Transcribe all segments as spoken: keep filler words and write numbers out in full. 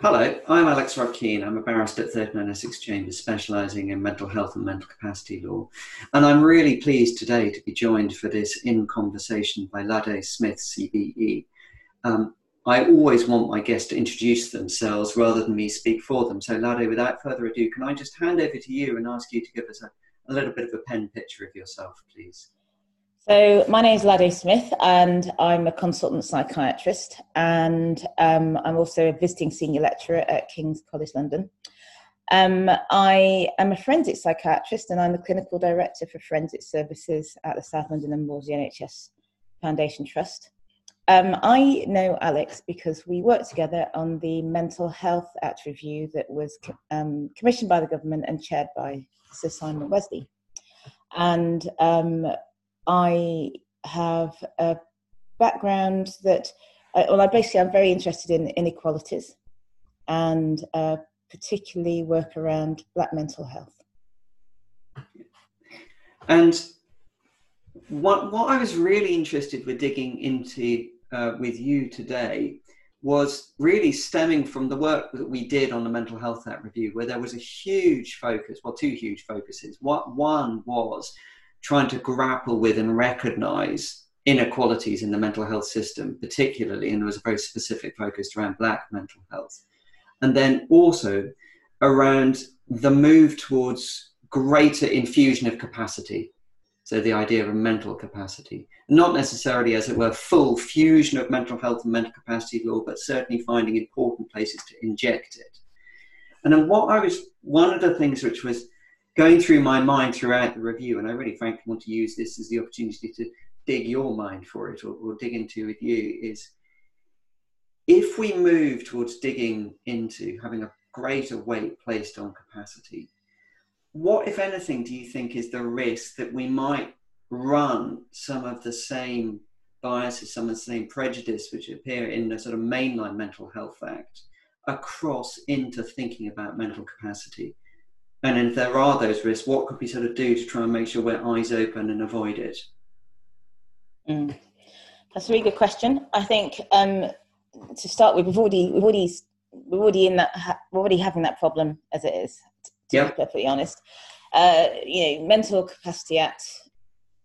Hello, I'm Alex Ravkeen. I'm a barrister at thirty-nine Essex Chambers, specialising in mental health and mental capacity law. And I'm really pleased today to be joined for this In Conversation by Lade Smith, C B E. Um, I always want my guests to introduce themselves rather than me speak for them. So Lade, without further ado, can I just hand over to you and ask you to give us a, a little bit of a pen picture of yourself, please? So my name is Lade Smith and I'm a consultant psychiatrist, and um, I'm also a visiting senior lecturer at King's College London. Um, I am a forensic psychiatrist and I'm the clinical director for forensic services at the South London and Maudsley N H S Foundation Trust. Um, I know Alex because we worked together on the Mental Health Act review that was um, commissioned by the government and chaired by Sir Simon Wesley. And um, I have a background that, uh, well, I basically I'm very interested in inequalities and uh, particularly work around black mental health. And what, what I was really interested with digging into uh, with you today was really stemming from the work that we did on the Mental Health Act review, where there was a huge focus, well, two huge focuses. What, one was trying to grapple with and recognise inequalities in the mental health system, particularly, and there was a very specific focus around black mental health. And then also around the move towards greater infusion of capacity. So the idea of a mental capacity, not necessarily, as it were, full fusion of mental health and mental capacity law, but certainly finding important places to inject it. And then what I was, one of the things which was going through my mind throughout the review, and I really frankly want to use this as the opportunity to dig your mind for it, or, or dig into with you, is if we move towards digging into having a greater weight placed on capacity, what, if anything, do you think is the risk that we might run some of the same biases, some of the same prejudice which appear in the sort of mainline Mental Health Act across into thinking about mental capacity? And if there are those risks, what could we sort of do to try and make sure we're eyes open and avoid it? Mm. That's a really good question. I think um, to start with, we've already, we've already, we're already in that, we're already having that problem as it is. To yep. be perfectly honest, uh, you know, Mental Capacity Act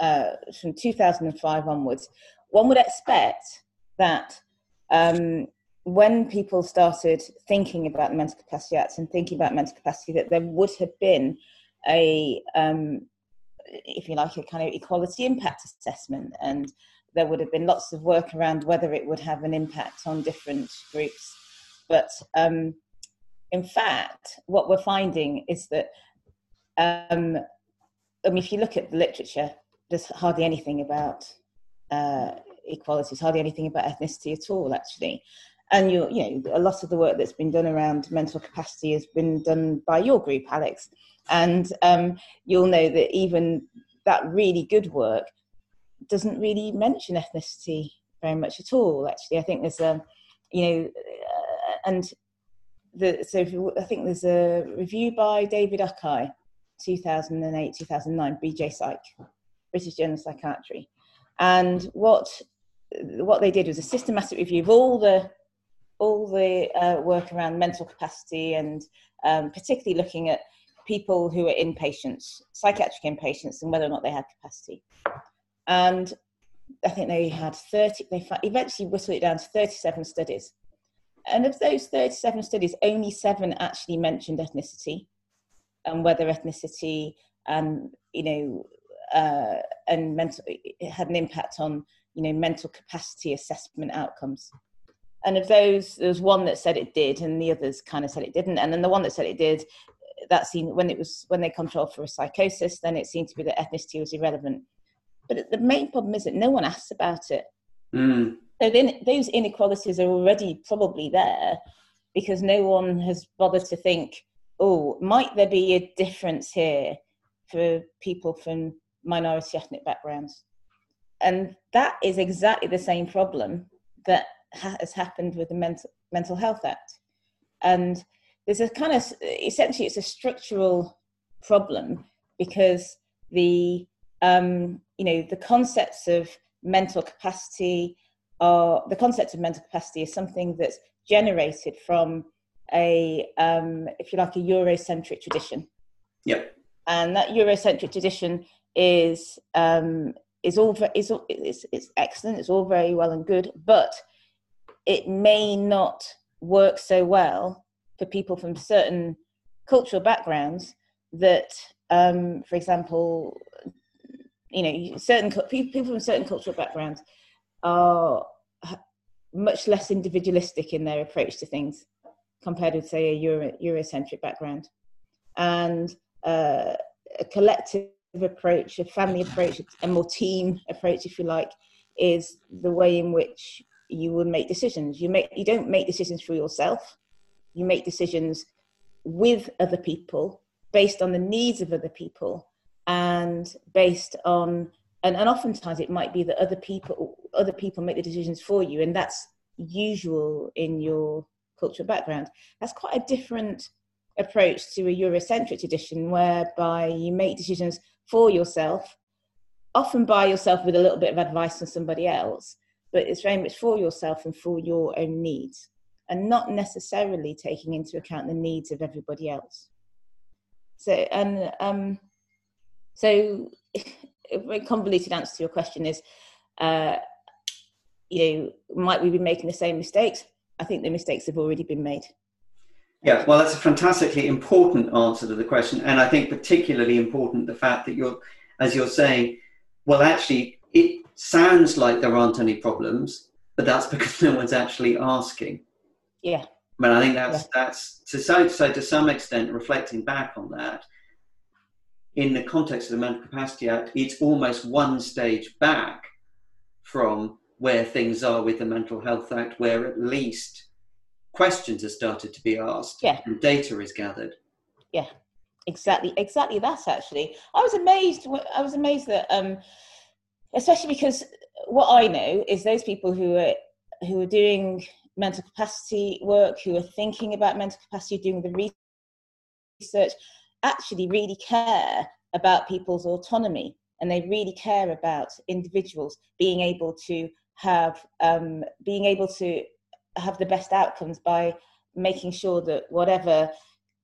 uh, from two thousand five onwards, one would expect that um, when people started thinking about the Mental Capacity Act and thinking about mental capacity, that there would have been a, um, if you like, a kind of equality impact assessment, and there would have been lots of work around whether it would have an impact on different groups. But um, in fact, what we're finding is that, um, I mean, if you look at the literature, there's hardly anything about uh, equality, there's hardly anything about ethnicity at all, actually. And you you know, a lot of the work that's been done around mental capacity has been done by your group, Alex. And um, you'll know that even that really good work doesn't really mention ethnicity very much at all, actually. I think there's a, you know, uh, and the, so if you, I think there's a review by David Uckeye, two thousand eight, two thousand nine, B J Psych, British Journal of Psychiatry. And what, what they did was a systematic review of all the all the uh, work around mental capacity, and um, particularly looking at people who are inpatients, psychiatric inpatients, and whether or not they had capacity. And I think they had thirty, they eventually whittled it down to thirty-seven studies. And of those thirty-seven studies, only seven actually mentioned ethnicity and whether ethnicity and, you know, uh, and mental, it had an impact on, you know, mental capacity assessment outcomes. And of those, there was one that said it did, and the others kind of said it didn't. And then the one that said it did, that seemed, when it was, when they controlled for a psychosis, then it seemed to be that ethnicity was irrelevant. But the main problem is that no one asks about it. Mm. So then those inequalities are already probably there because no one has bothered to think, oh, might there be a difference here for people from minority ethnic backgrounds? And that is exactly the same problem that has happened with the Mental, Mental Health Act. And there's a kind of, essentially it's a structural problem because the, um, you know, the concepts of mental capacity are, the concept of mental capacity is something that's generated from a, um, if you like, a Eurocentric tradition. Yep. And that Eurocentric tradition is um, is all is it's it's excellent. It's all very well and good, but it may not work so well for people from certain cultural backgrounds that, um, for example, you know, certain people from certain cultural backgrounds are much less individualistic in their approach to things compared with, say, a Euro, Eurocentric background. And uh, a collective approach, a family approach, a more team approach, if you like, is the way in which you would make decisions. You make, you don't make decisions for yourself. You make decisions with other people, based on the needs of other people, and based on, and, and oftentimes it might be that other people, other people make the decisions for you, and that's usual in your cultural background. That's quite a different approach to a Eurocentric tradition, whereby you make decisions for yourself, often by yourself with a little bit of advice from somebody else, but it's very much for yourself and for your own needs, and not necessarily taking into account the needs of everybody else. So, and um, so a very convoluted answer to your question is, uh, you know, might we be making the same mistakes? I think the mistakes have already been made. Yeah, well, that's a fantastically important answer to the question. And I think particularly important, the fact that you're, as you're saying, well, actually, it sounds like there aren't any problems, but that's because no one's actually asking. Yeah. But I think that's, yeah. that's to, so, so to some extent, reflecting back on that, in the context of the Mental Capacity Act, it's almost one stage back from where things are with the Mental Health Act, where at least questions have started to be asked, yeah, and data is gathered. Yeah, exactly, exactly that, actually. I was amazed, I was amazed that, um, especially because what I know is those people who are, who are doing mental capacity work, who are thinking about mental capacity, doing the research, actually really care about people's autonomy, and they really care about individuals being able to have, um, being able to have the best outcomes by making sure that whatever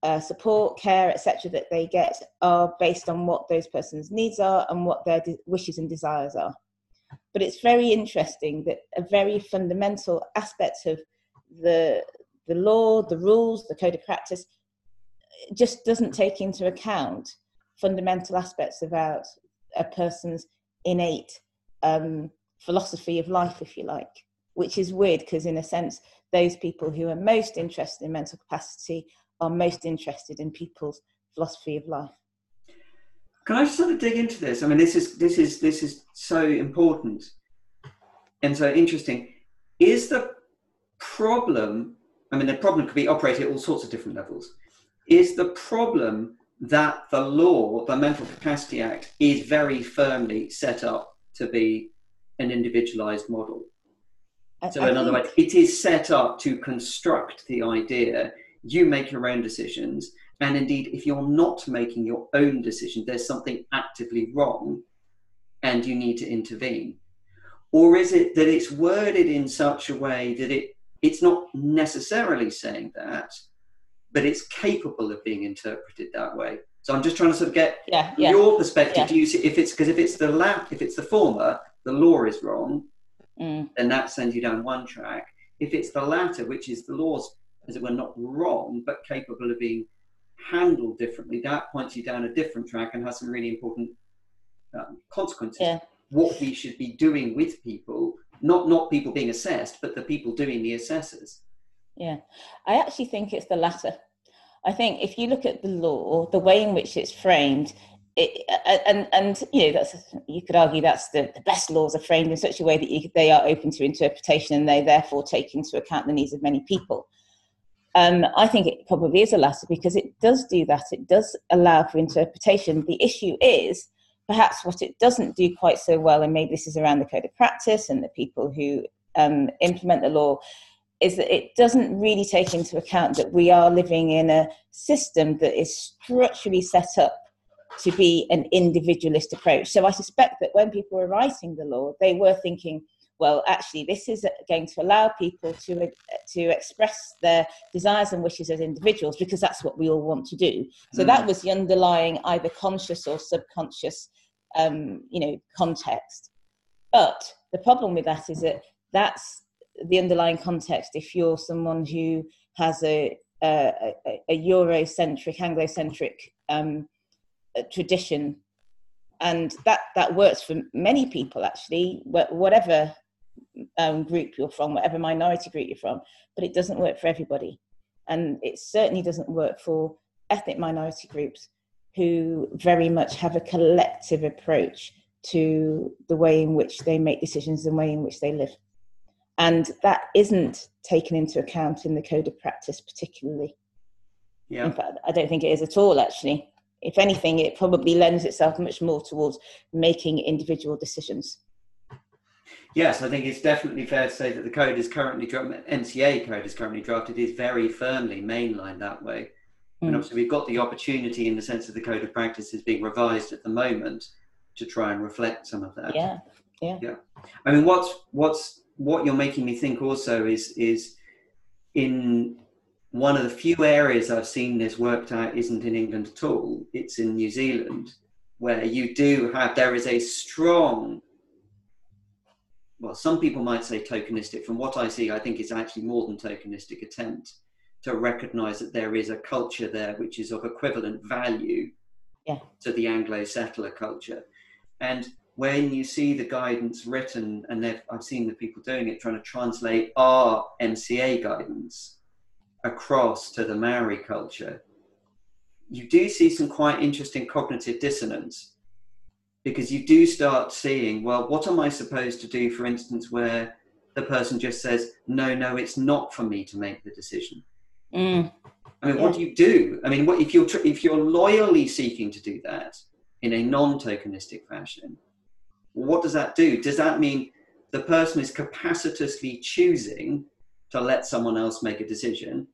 uh, support, care, et cetera that they get are based on what those person's needs are and what their wishes and desires are. But it's very interesting that a very fundamental aspect of the the law, the rules, the code of practice, just doesn't take into account fundamental aspects about a person's innate um, philosophy of life, if you like. Which is weird, because in a sense, those people who are most interested in mental capacity are most interested in people's philosophy of life. Can I just sort of dig into this? I mean, this is this is this is so important and so interesting. Is the problem? I mean, the problem could be operated at all sorts of different levels. Is the problem that the law, the Mental Capacity Act, is very firmly set up to be an individualised model? So I in other words, it is set up to construct the idea, you make your own decisions, and indeed, if you're not making your own decision, there's something actively wrong and you need to intervene. Or is it that it's worded in such a way that it, it's not necessarily saying that, but it's capable of being interpreted that way? So I'm just trying to sort of get yeah, yeah, your perspective. Yeah. Do you see, if it's, because if it's the la- if it's the former, the law is wrong, Mm. then that sends you down one track. If it's the latter, which is the laws, as it were, not wrong, but capable of being handled differently, that points you down a different track and has some really important um, consequences. Yeah. What we should be doing with people, not not people being assessed, but the people doing the assessors. Yeah, I actually think it's the latter. I think if you look at the law, the way in which it's framed, It, and, and you know, that's, you could argue that's the, the best laws are framed in such a way that you, they are open to interpretation and they therefore take into account the needs of many people. Um, I think it probably is a latter, because it does do that. It does allow for interpretation. The issue is perhaps what it doesn't do quite so well, and maybe this is around the code of practice and the people who um, implement the law, is that it doesn't really take into account that we are living in a system that is structurally set up to be an individualist approach. So I suspect that when people were writing the law, they were thinking, well, actually, this is going to allow people to to express their desires and wishes as individuals, because that's what we all want to do. So mm. that was the underlying either conscious or subconscious, um, you know, context. But the problem with that is that that's the underlying context. If you're someone who has a, a, a Eurocentric, Anglocentric um, tradition, and that, that works for many people, actually, whatever um, group you're from, whatever minority group you're from, but it doesn't work for everybody. And it certainly doesn't work for ethnic minority groups who very much have a collective approach to the way in which they make decisions, the way in which they live. And that isn't taken into account in the code of practice particularly. Yeah. In fact, I don't think it is at all, actually. If anything, it probably lends itself much more towards making individual decisions. Yes, I think it's definitely fair to say that the code is currently, N C A code is currently drafted, is very firmly mainlined that way. Mm. And obviously we've got the opportunity in the sense of the code of practice is being revised at the moment to try and reflect some of that. Yeah, yeah. yeah. I mean, what's what's what you're making me think also is is in one of the few areas I've seen this worked out isn't in England at all. It's in New Zealand, where you do have, there is a strong, well, some people might say tokenistic. From what I see, I think it's actually more than tokenistic attempt to recognise that there is a culture there which is of equivalent value yeah. to the Anglo-settler culture. And when you see the guidance written, and I've seen the people doing it, trying to translate our M C A guidance across to the Maori culture, you do see some quite interesting cognitive dissonance, because you do start seeing, well, what am I supposed to do, for instance, where the person just says, no, no, it's not for me to make the decision. Mm. I mean, yeah. what do you do? I mean, what if you're, if you're loyally seeking to do that in a non-tokenistic fashion, what does that do? Does that mean the person is capacitously choosing to let someone else make a decision?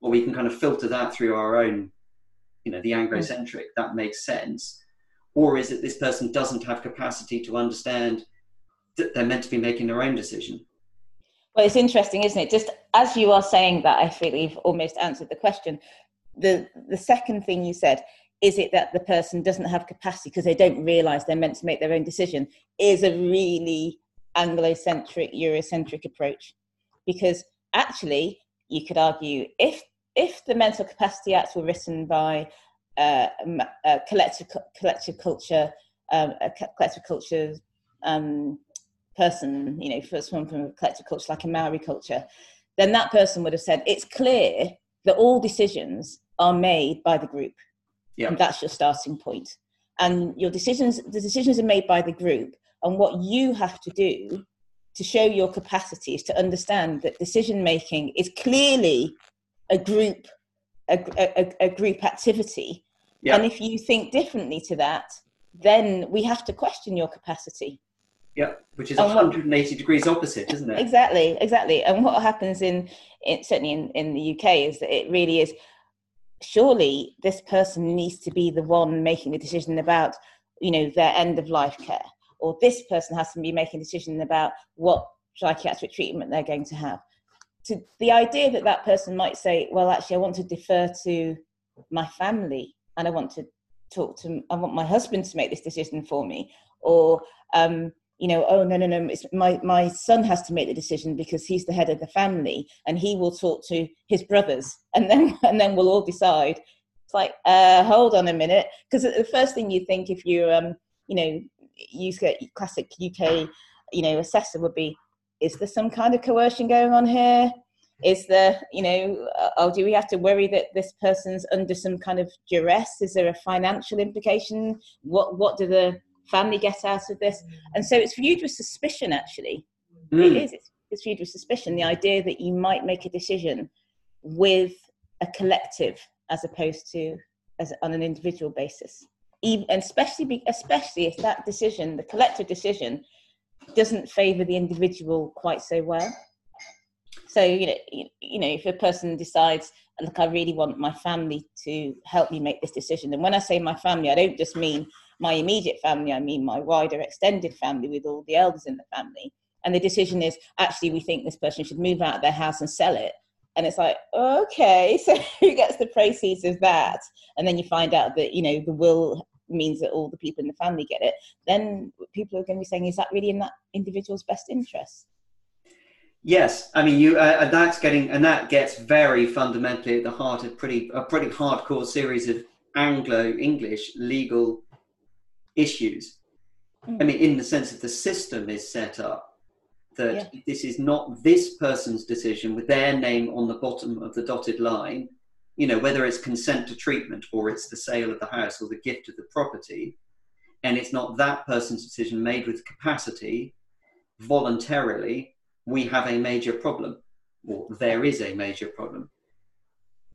Or we can kind of filter that through our own, you know, the Anglo-centric, that makes sense. Or is it this person doesn't have capacity to understand that they're meant to be making their own decision? Well, it's interesting, isn't it? Just as you are saying that, I feel you've almost answered the question. The, the second thing you said, is it that the person doesn't have capacity because they don't realise they're meant to make their own decision, is a really Anglo-centric, Eurocentric approach. Because actually, you could argue, if if the Mental Capacity Act were written by uh, a collective, collective culture, um, a collective culture um, person, you know, first one from a collective culture, like a Maori culture, then that person would have said, it's clear that all decisions are made by the group. Yep. And that's your starting point. And your decisions, the decisions are made by the group. And what you have to do to show your capacity is to understand that decision-making is clearly a group, a, a, a group activity. Yep. And if you think differently to that, then we have to question your capacity. Yeah, which is one hundred eighty degrees opposite, isn't it? Exactly, exactly. And what happens in, in certainly in, in the U K is that it really is, surely this person needs to be the one making the decision about, you know, their end of life care, or this person has to be making a decision about what psychiatric treatment they're going to have. To the idea that that person might say, well, actually, I want to defer to my family, and I want to talk to, I want my husband to make this decision for me, or, um, you know, oh, no, no, no, it's my, my son has to make the decision because he's the head of the family and he will talk to his brothers and then and then we'll all decide. It's like, uh, hold on a minute. Because the first thing you think if you, um, you know, use classic U K, you know, assessor would be, is there some kind of coercion going on here? Is there, you know, oh, do we have to worry that this person's under some kind of duress? Is there a financial implication? What, what do the family get out of this? And so it's viewed with suspicion, actually. Mm. It is. It's, it's viewed with suspicion, the idea that you might make a decision with a collective as opposed to as on an individual basis. Even, and especially, be, especially if that decision, the collective decision, doesn't favour the individual quite so well. So, you know, you, you know, if a person decides, look, I really want my family to help me make this decision. And when I say my family, I don't just mean my immediate family, I mean my wider extended family with all the elders in the family. and the decision is, actually, we think this person should move out of their house and sell it. And it's like, okay, so who gets the proceeds of that? And then you find out that, you know, the will means that all the people in the family get it. Then people are going to be saying, is that really in that individual's best interest? Yes, I mean, you, uh, and that's getting, and that gets very fundamentally at the heart of pretty a pretty hardcore series of Anglo-English legal issues. Mm. I mean, in the sense that the system is set up that yeah. this is not this person's decision with their name on the bottom of the dotted line, you know, whether it's consent to treatment or it's the sale of the house or the gift of the property, and it's not that person's decision made with capacity voluntarily, we have a major problem, or there is a major problem.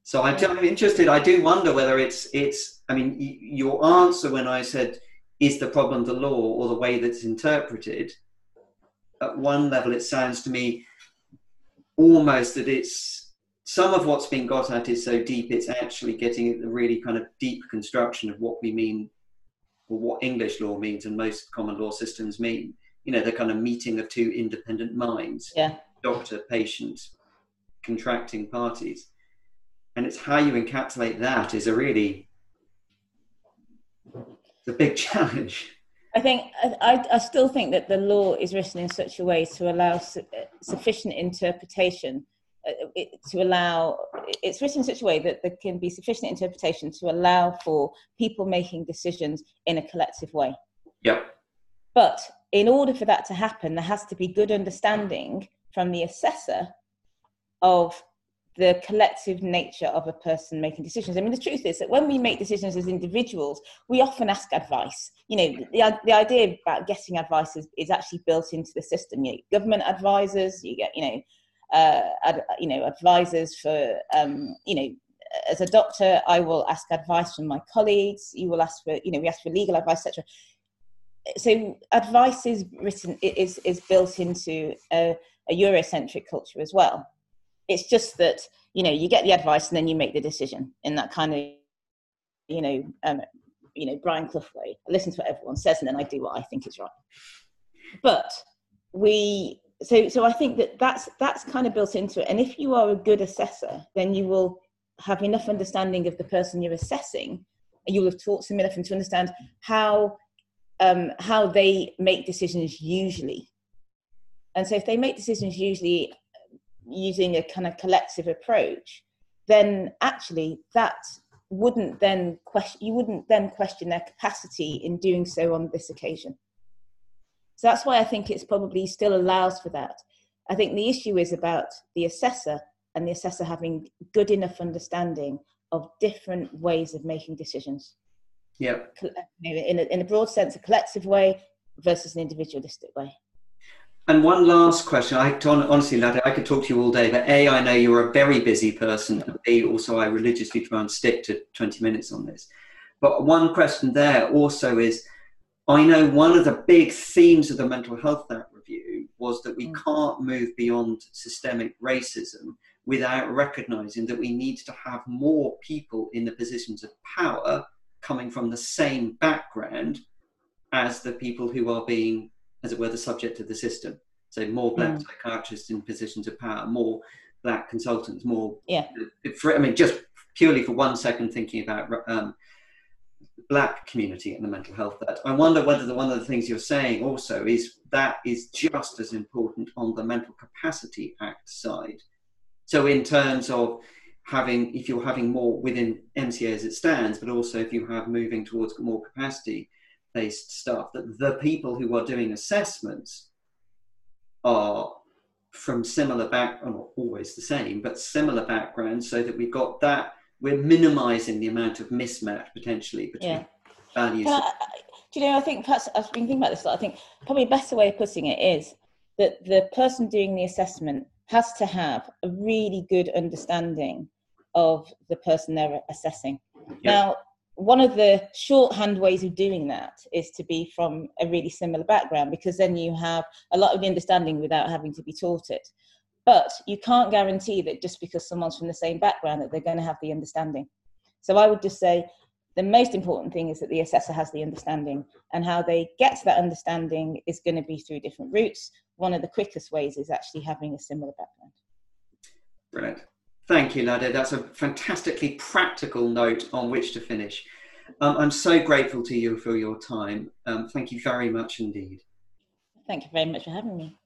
So I'm, I'm interested, I do wonder whether it's, it's. I mean, y- your answer when I said, is the problem the law or the way that's interpreted? At one level, it sounds to me almost that it's, some of what's been got at is so deep, it's actually getting at the really kind of deep construction of what we mean, or what English law means and most common law systems mean. You know, the kind of meeting of two independent minds, yeah. doctor, patient, contracting parties. And it's how you encapsulate that is a really, it's a big challenge. I think, I, I still think that the law is written in such a way to allow su- sufficient interpretation, uh, it, to allow, it's written in such a way that there can be sufficient interpretation to allow for people making decisions in a collective way. Yep. But in order for that to happen, there has to be good understanding from the assessor of the collective nature of a person making decisions. I mean, the truth is that when we make decisions as individuals, we often ask advice. You know, the, the idea about getting advice is, is actually built into the system. You know, government advisors, you get, you know, uh, ad, you know, advisors for, um, you know, as a doctor, I will ask advice from my colleagues. You will ask for, you know, we ask for legal advice, et cetera. So advice is written, is is built into a, a Eurocentric culture as well. It's just that, you know, you get the advice and then you make the decision in that kind of, you know, um, you know, Brian Clough way. I listen to what everyone says and then I do what I think is right. But we, so so I think that that's that's kind of built into it. And if you are a good assessor, then you will have enough understanding of the person you're assessing, and you will have taught them enough to understand how um, how they make decisions usually. And so if they make decisions usually using a kind of collective approach, then actually that wouldn't then question, you wouldn't then question their capacity in doing so on this occasion. So that's why I think it's probably still allows for that. I think the issue is about the assessor and the assessor having good enough understanding of different ways of making decisions. Yeah. In a, in a broad sense, a collective way versus an individualistic way. And one last question. I honestly, Lade, I could talk to you all day, but A, I know you're a very busy person, and B, also I religiously try and stick to twenty minutes on this. But one question there also is, I know one of the big themes of the Mental Health Act review was that we mm. can't move beyond systemic racism without recognising that we need to have more people in the positions of power coming from the same background as the people who are being, as it were, the subject of the system. So more black mm. psychiatrists in positions of power, more black consultants, more... Yeah. For, I mean, just purely for one second thinking about um, black community and the mental health, that I wonder whether the, one of the things you're saying also is that is just as important on the Mental Capacity Act side. So in terms of having, if you're having more within M C A as it stands, but also if you have moving towards more capacity based stuff, that the people who are doing assessments are from similar backgrounds, not always the same, but similar backgrounds, so that we've got that, we're minimising the amount of mismatch potentially between yeah. values. I, do you know, I think perhaps, I've been thinking about this a lot, I think probably a better way of putting it is that the person doing the assessment has to have a really good understanding of the person they're assessing. Yeah. Now, one of the shorthand ways of doing that is to be from a really similar background, because then you have a lot of understanding without having to be taught it. But you can't guarantee that just because someone's from the same background that they're going to have the understanding. So I would just say, the most important thing is that the assessor has the understanding, and how they get to that understanding is going to be through different routes. One of the quickest ways is actually having a similar background. Brilliant. Thank you, Lade. That's a fantastically practical note on which to finish. Um, I'm so grateful to you for your time. Um, thank you very much indeed. Thank you very much for having me.